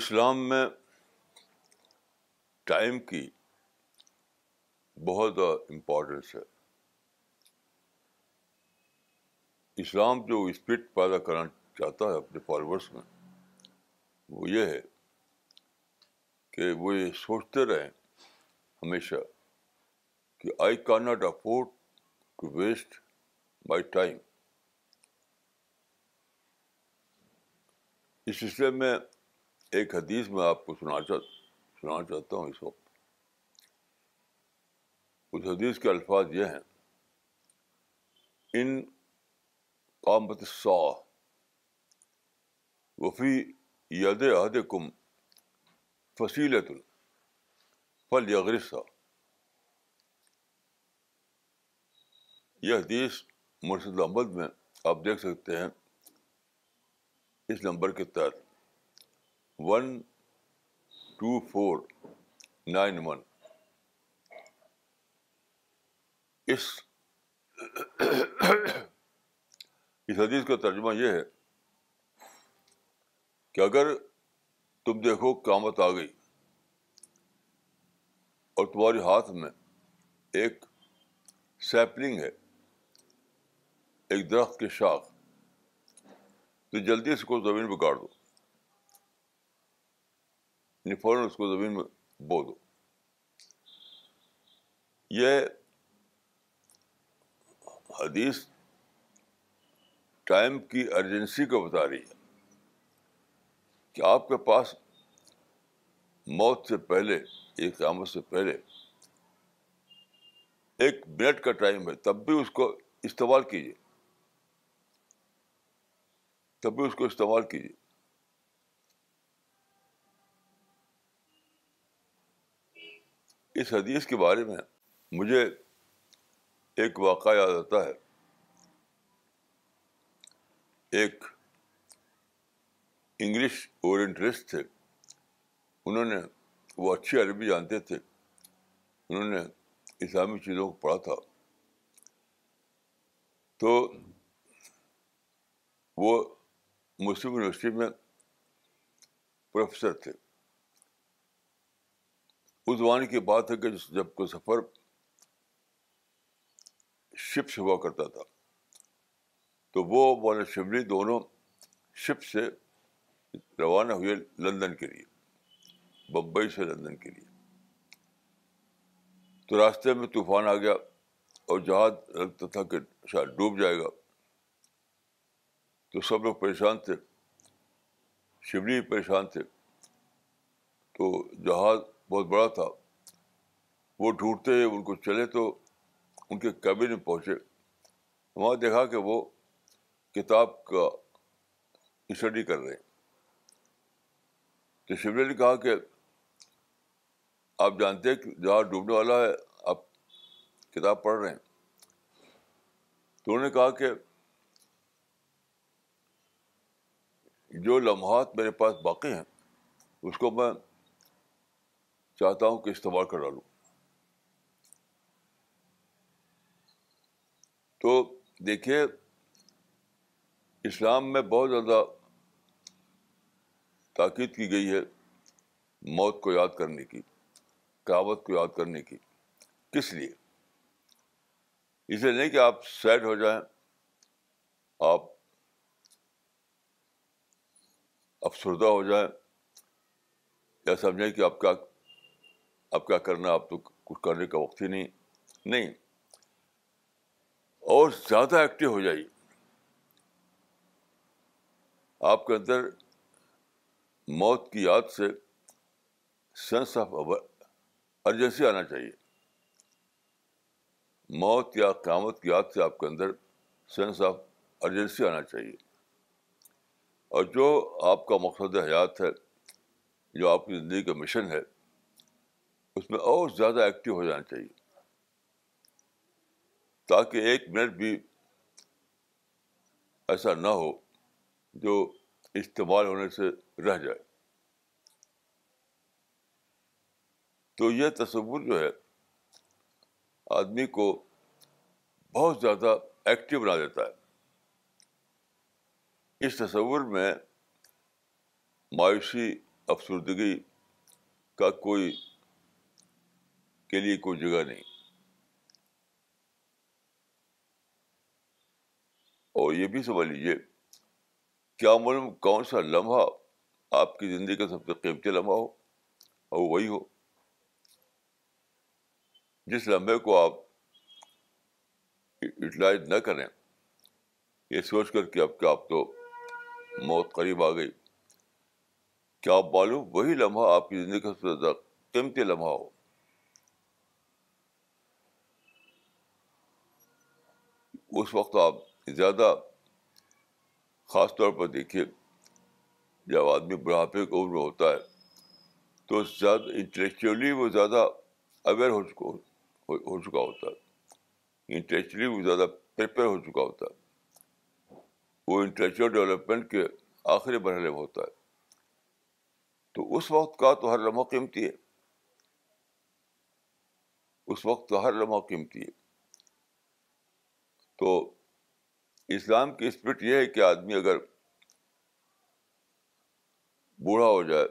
اسلام میں ٹائم کی بہت امپورٹنس ہے. اسلام جو اسپرٹ پیدا کرنا چاہتا ہے اپنے فالوورس میں وہ یہ ہے کہ وہ یہ سوچتے رہیں ہمیشہ کہ I can not afford to waste my time. اس سلسلے میں ایک حدیث میں آپ کو سنانا چاہتا ہوں اس وقت. اس حدیث کے الفاظ یہ ہیں: ان قامت الساعہ وفی ید احدکم فصیلۃ فلیغرسھا. یہ حدیث مرسل احمد میں آپ دیکھ سکتے ہیں اس نمبر کے تحت 12491. اس حدیث کا ترجمہ یہ ہے کہ اگر تم دیکھو قیامت آ گئی اور تمہارے ہاتھ میں ایک سیپلنگ ہے, ایک درخت کی شاخ, تو جلدی اس کو زمین پہ گاڑ دو, یعنی فوراً اس کو زمین میں بو دو. یہ حدیث ٹائم کی ارجنسی کو بتا رہی ہے کہ آپ کے پاس موت سے پہلے, ایک قیامت سے پہلے ایک منٹ کا ٹائم ہے, تب بھی اس کو استعمال کیجیے, تب بھی اس کو استعمال کیجیے. اس حدیث کے بارے میں مجھے ایک واقعہ یاد آتا ہے. ایک انگلش اورینٹلسٹ تھے, انہوں نے, وہ اچھی عربی جانتے تھے, انہوں نے اسلامی چیزوں کو پڑھا تھا, تو وہ مسلم یونیورسٹی میں پروفیسر تھے. اس زمانے کی بات ہے کہ جب کوئی سفر شپ سے ہوا کرتا تھا, تو وہ والا شملی دونوں شپ سے روانہ ہوئے لندن کے لیے, بمبئی سے لندن کے لیے. تو راستے میں طوفان آ گیا اور جہاز لگتا تھا کہ شاید ڈوب جائے گا, تو سب لوگ پریشان تھے, شملی پریشان تھے. تو جہاز بہت بڑا تھا, وہ ڈھونڈتے ہوئے ان کو چلے تو ان کے کیبن میں پہنچے, وہاں دیکھا کہ وہ کتاب کا اسٹڈی کر رہے ہیں. تو شملے نے کہا کہ آپ جانتے ہیں کہ جہاز ڈوبنے والا ہے, آپ کتاب پڑھ رہے ہیں. تو انہوں نے کہا کہ جو لمحات میرے پاس باقی ہیں اس کو میں چاہتا ہوں کہ استعمال کرا لوں. تو دیکھیے اسلام میں بہت زیادہ تاکید کی گئی ہے موت کو یاد کرنے کی, قیامت کو یاد کرنے کی. کس لیے؟ اس لیے نہیں کہ آپ سیڈ ہو جائیں, آپ افسردہ ہو جائیں, یا سمجھیں کہ آپ کیا کرنا, آپ تو کچھ کرنے کا وقت ہی نہیں, اور زیادہ ایکٹیو ہو جائیے. آپ کے اندر موت کی یاد سے سینس آف ارجنسی آنا چاہیے. موت یا قیامت کی یاد سے آپ کے اندر سینس آف ارجنسی آنا چاہیے, اور جو آپ کا مقصد حیات ہے, جو آپ کی زندگی کا مشن ہے, اس میں اور زیادہ ایکٹیو ہو جانا چاہیے, تاکہ ایک منٹ بھی ایسا نہ ہو جو استعمال ہونے سے رہ جائے. تو یہ تصور جو ہے آدمی کو بہت زیادہ ایکٹیو بنا دیتا ہے. اس تصور میں مایوسی, افسردگی کا کوئی کے لیے کوئی جگہ نہیں. اور یہ بھی سمجھ لیجیے کیا معلوم کون سا لمحہ آپ کی زندگی کا سب سے قیمتی لمحہ ہو اور وہی ہو جس لمحے کو آپ یوٹیلائز نہ کریں یہ سوچ کر کہ اب کیا آپ تو موت قریب آ گئی. کیا آپ معلوم وہی لمحہ آپ کی زندگی کا سب سے زیادہ قیمتی لمحہ ہو. اس وقت آپ زیادہ خاص طور پر دیکھیے جب آدمی بڑھاپے کی عمر میں ہوتا ہے تو زیادہ انٹلیکچولی وہ زیادہ اویئر ہو چکا ہوتا ہے, انٹلیکچولی وہ زیادہ پریپیئر ہو چکا ہوتا ہے, وہ انٹلیکچوئل ڈیولپمنٹ کے آخری مرحلے میں ہوتا ہے. تو اس وقت کا تو ہر لمحہ قیمتی ہے, اس وقت کا ہر لمحہ قیمتی ہے. تو اسلام کی اسپرٹ یہ ہے کہ آدمی اگر بوڑھا ہو جائے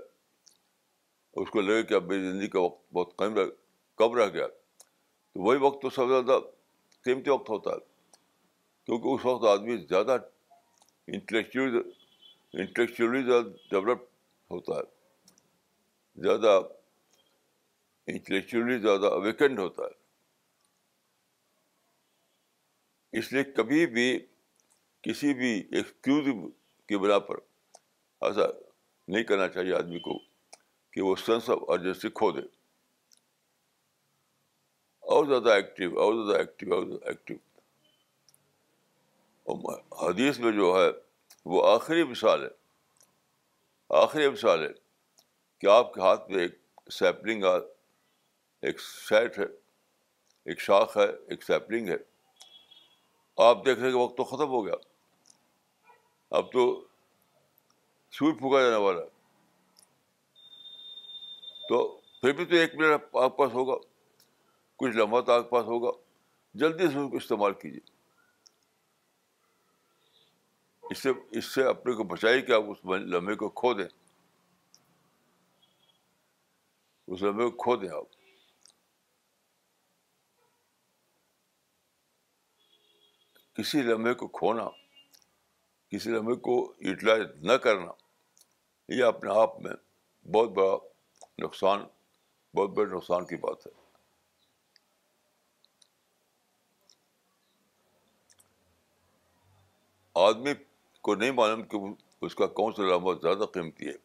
اس کو لگے کہ اب میری زندگی کا وقت بہت کم رہ گیا تو وہی وقت تو سب سے زیادہ قیمتی وقت ہوتا ہے, کیونکہ اس وقت آدمی زیادہ انٹلیکچولی زیادہ ڈیولپ ہوتا ہے, زیادہ انٹلیکچولی زیادہ اویکنڈ ہوتا ہے. اس لیے کبھی بھی کسی بھی ایکسکیوز کی بنا پر ایسا نہیں کرنا چاہیے آدمی کو کہ وہ سینس آف ارجنسی کھو دے اور زیادہ ایکٹیو اور زیادہ ایکٹیو اور زیادہ ایکٹیو. اور حدیث میں جو ہے وہ آخری مثال ہے, آخری مثال ہے کہ آپ کے ہاتھ میں ایک سیپلنگ ایک سیٹ ہے, ایک شاخ ہے, ایک سیپلنگ ہے. آپ دیکھ رہے کہ وقت تو ختم ہو گیا, اب تو سوئی پھونکا جانے والا ہے, تو پھر بھی تو ایک منٹ آپ پاس ہوگا, کچھ لمحہ تو آپ پاس ہوگا, جلدی سے اس کو استعمال کیجیے. اس سے اپنے کو بچائیے کہ آپ اس لمحے کو کھو دیں, اس لمحے کو کھو دیں آپ. کسی لمحے کو کھونا, کسی لمحے کو یوٹیلائز نہ کرنا, یہ اپنے آپ میں بہت بڑے نقصان کی بات ہے. آدمی کو نہیں معلوم کہ اس کا کون سا لمحہ زیادہ قیمتی ہے.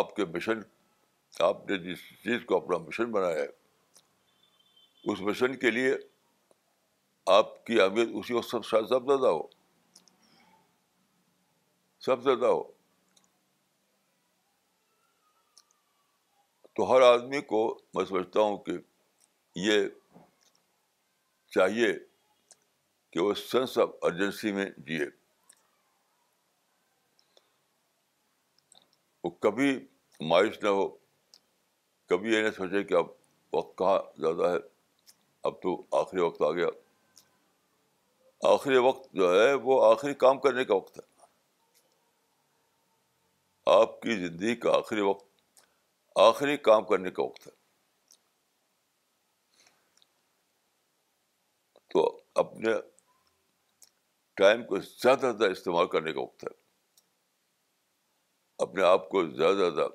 آپ کے مشن, آپ نے جس چیز کو اپنا مشن بنایا ہے اس مشن کے لیے آپ کی اہمیت اسی وقت سب زیادہ ہو. تو ہر آدمی کو میں سمجھتا ہوں کہ یہ چاہیے کہ وہ سینس آف ارجنسی میں جیے, وہ کبھی مایوس نہ ہو, کبھی یہ نہ سوچے کہ اب وقت کہاں زیادہ ہے, اب تو آخری وقت آ گیا. آخری وقت جو ہے وہ آخری کام کرنے کا وقت ہے. آپ کی زندگی کا آخری وقت آخری کام کرنے کا وقت ہے. تو اپنے ٹائم کو زیادہ استعمال کرنے کا وقت ہے, اپنے آپ کو زیادہ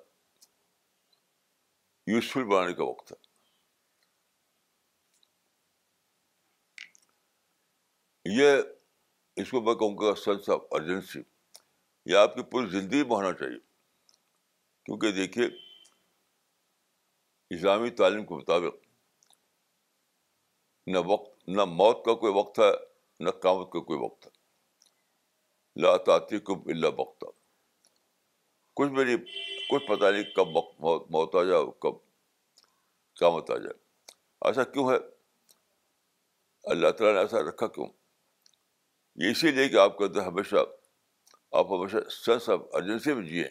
یوزفل بنانے کا وقت ہے. یہ اس کو میں کہوں گا سینس آف ارجنسی, یہ آپ کی پوری زندگی میں ہونا چاہیے. کیونکہ دیکھیے اسلامی تعلیم کے مطابق نہ موت کا کوئی وقت ہے نہ قیامت کا کوئی وقت ہے. لا تأتیکم الا بغتہ, کچھ پتہ نہیں کب موت آ جائے کب قیامت آ جائے. ایسا کیوں ہے, اللہ تعالیٰ نے ایسا رکھا کیوں؟ یہ اسی لیے کہ آپ کے اندر ہمیشہ سینس آف ارجنسی میں جیے,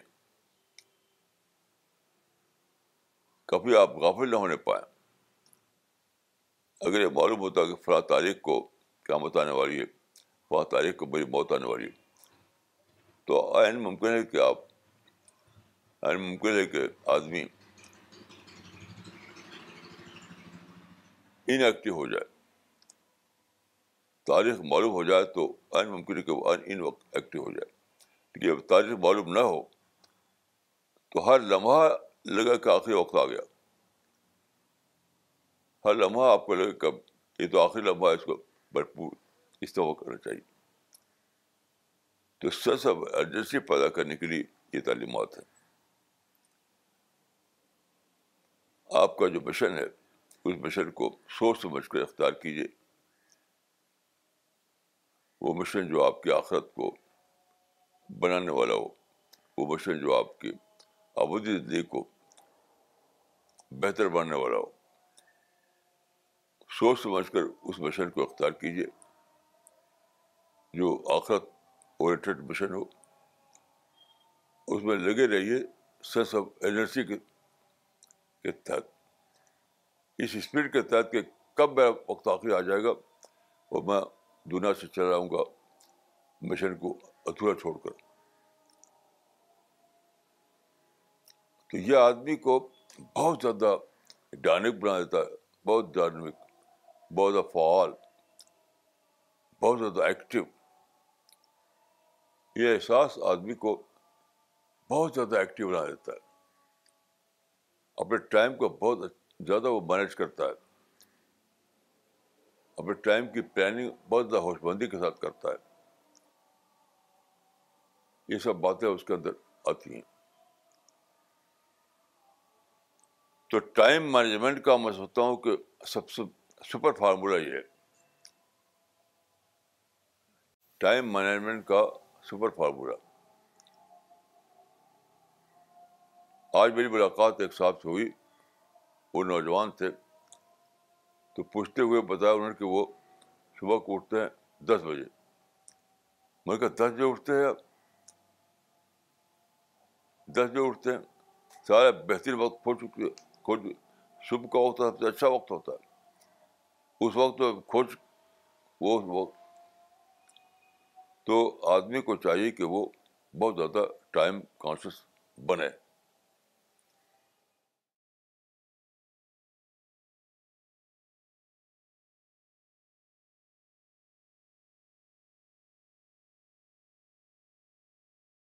کبھی آپ غافل نہ ہونے پائیں. اگر یہ معلوم ہوتا کہ فلاں تاریخ کو قیامت آنے والی ہے, فلاں تاریخ کو میری موت آنے والی ہے, تو عین ممکن ہے کہ آپ اور ممکن ہے کہ آدمی ان ایکٹیو ہو جائے, تاریخ معلوم ہو جائے تو ان ممکن ہے کہ وہ ان وقت ایکٹیو ہو جائے. لیکن اب تاریخ معلوم نہ ہو تو ہر لمحہ لگا کہ آخری وقت آ گیا, ہر لمحہ آپ کو لگے کب یہ تو آخری لمحہ ہے, اس کو بھرپور استعمال کرنا چاہیے. تو سینس آف ارجنسی پیدا کرنے کے لیے یہ تعلیمات ہیں. آپ کا جو مشن ہے اس مشن کو سوچ سمجھ کر اختیار کیجیے. وہ مشن جو آپ کی آخرت کو بنانے والا ہو, وہ مشن جو آپ کی آبودی زندگی کو بہتر بنانے والا ہو, سوچ سمجھ کر اس مشن کو اختیار کیجیے جو آخرت اورینٹڈ مشن ہو. اس میں لگے رہیے سینس آف ایجنسی کے تحت, اس اسپرٹ کے تحت کہ کب میرا وقت آخری آ جائے گا اور میں دنیا سے چلا جاؤں گا مشن کو ادھورا چھوڑ کر. تو یہ آدمی کو بہت زیادہ ڈائنامک بنا دیتا ہے, بہت ڈائنامک, بہت زیادہ فعال, بہت زیادہ ایکٹیو. یہ احساس آدمی کو بہت زیادہ ایکٹیو بنا دیتا ہے, اپنے ٹائم کو بہت زیادہ وہ مینیج کرتا ہے, اپنے ٹائم کی پلاننگ بہت زیادہ ہوش مندی کے ساتھ کرتا ہے. یہ سب باتیں اس کے اندر آتی ہیں. تو ٹائم مینجمنٹ کا میں سمجھتا ہوں کہ سب سے سپر فارمولہ یہ ہے, ٹائم مینجمنٹ کا سپر فارمولہ. آج میری ملاقات ایک صاحب سے ہوئی, وہ نوجوان تھے, تو پوچھتے ہوئے بتایا انہوں نے کہ وہ صبح کو اٹھتے ہیں 10 بجے. میں نے کہا 10 بجے اٹھتے ہیں آپ, 10 بجے اٹھتے ہیں, سارا بہترین وقت کھو چکے, صبح کا وقت سب سے اچھا وقت ہوتا ہے, اس وقت تو کھوج وہ وقت. تو آدمی کو چاہیے کہ وہ بہت زیادہ ٹائم کانشیس بنے.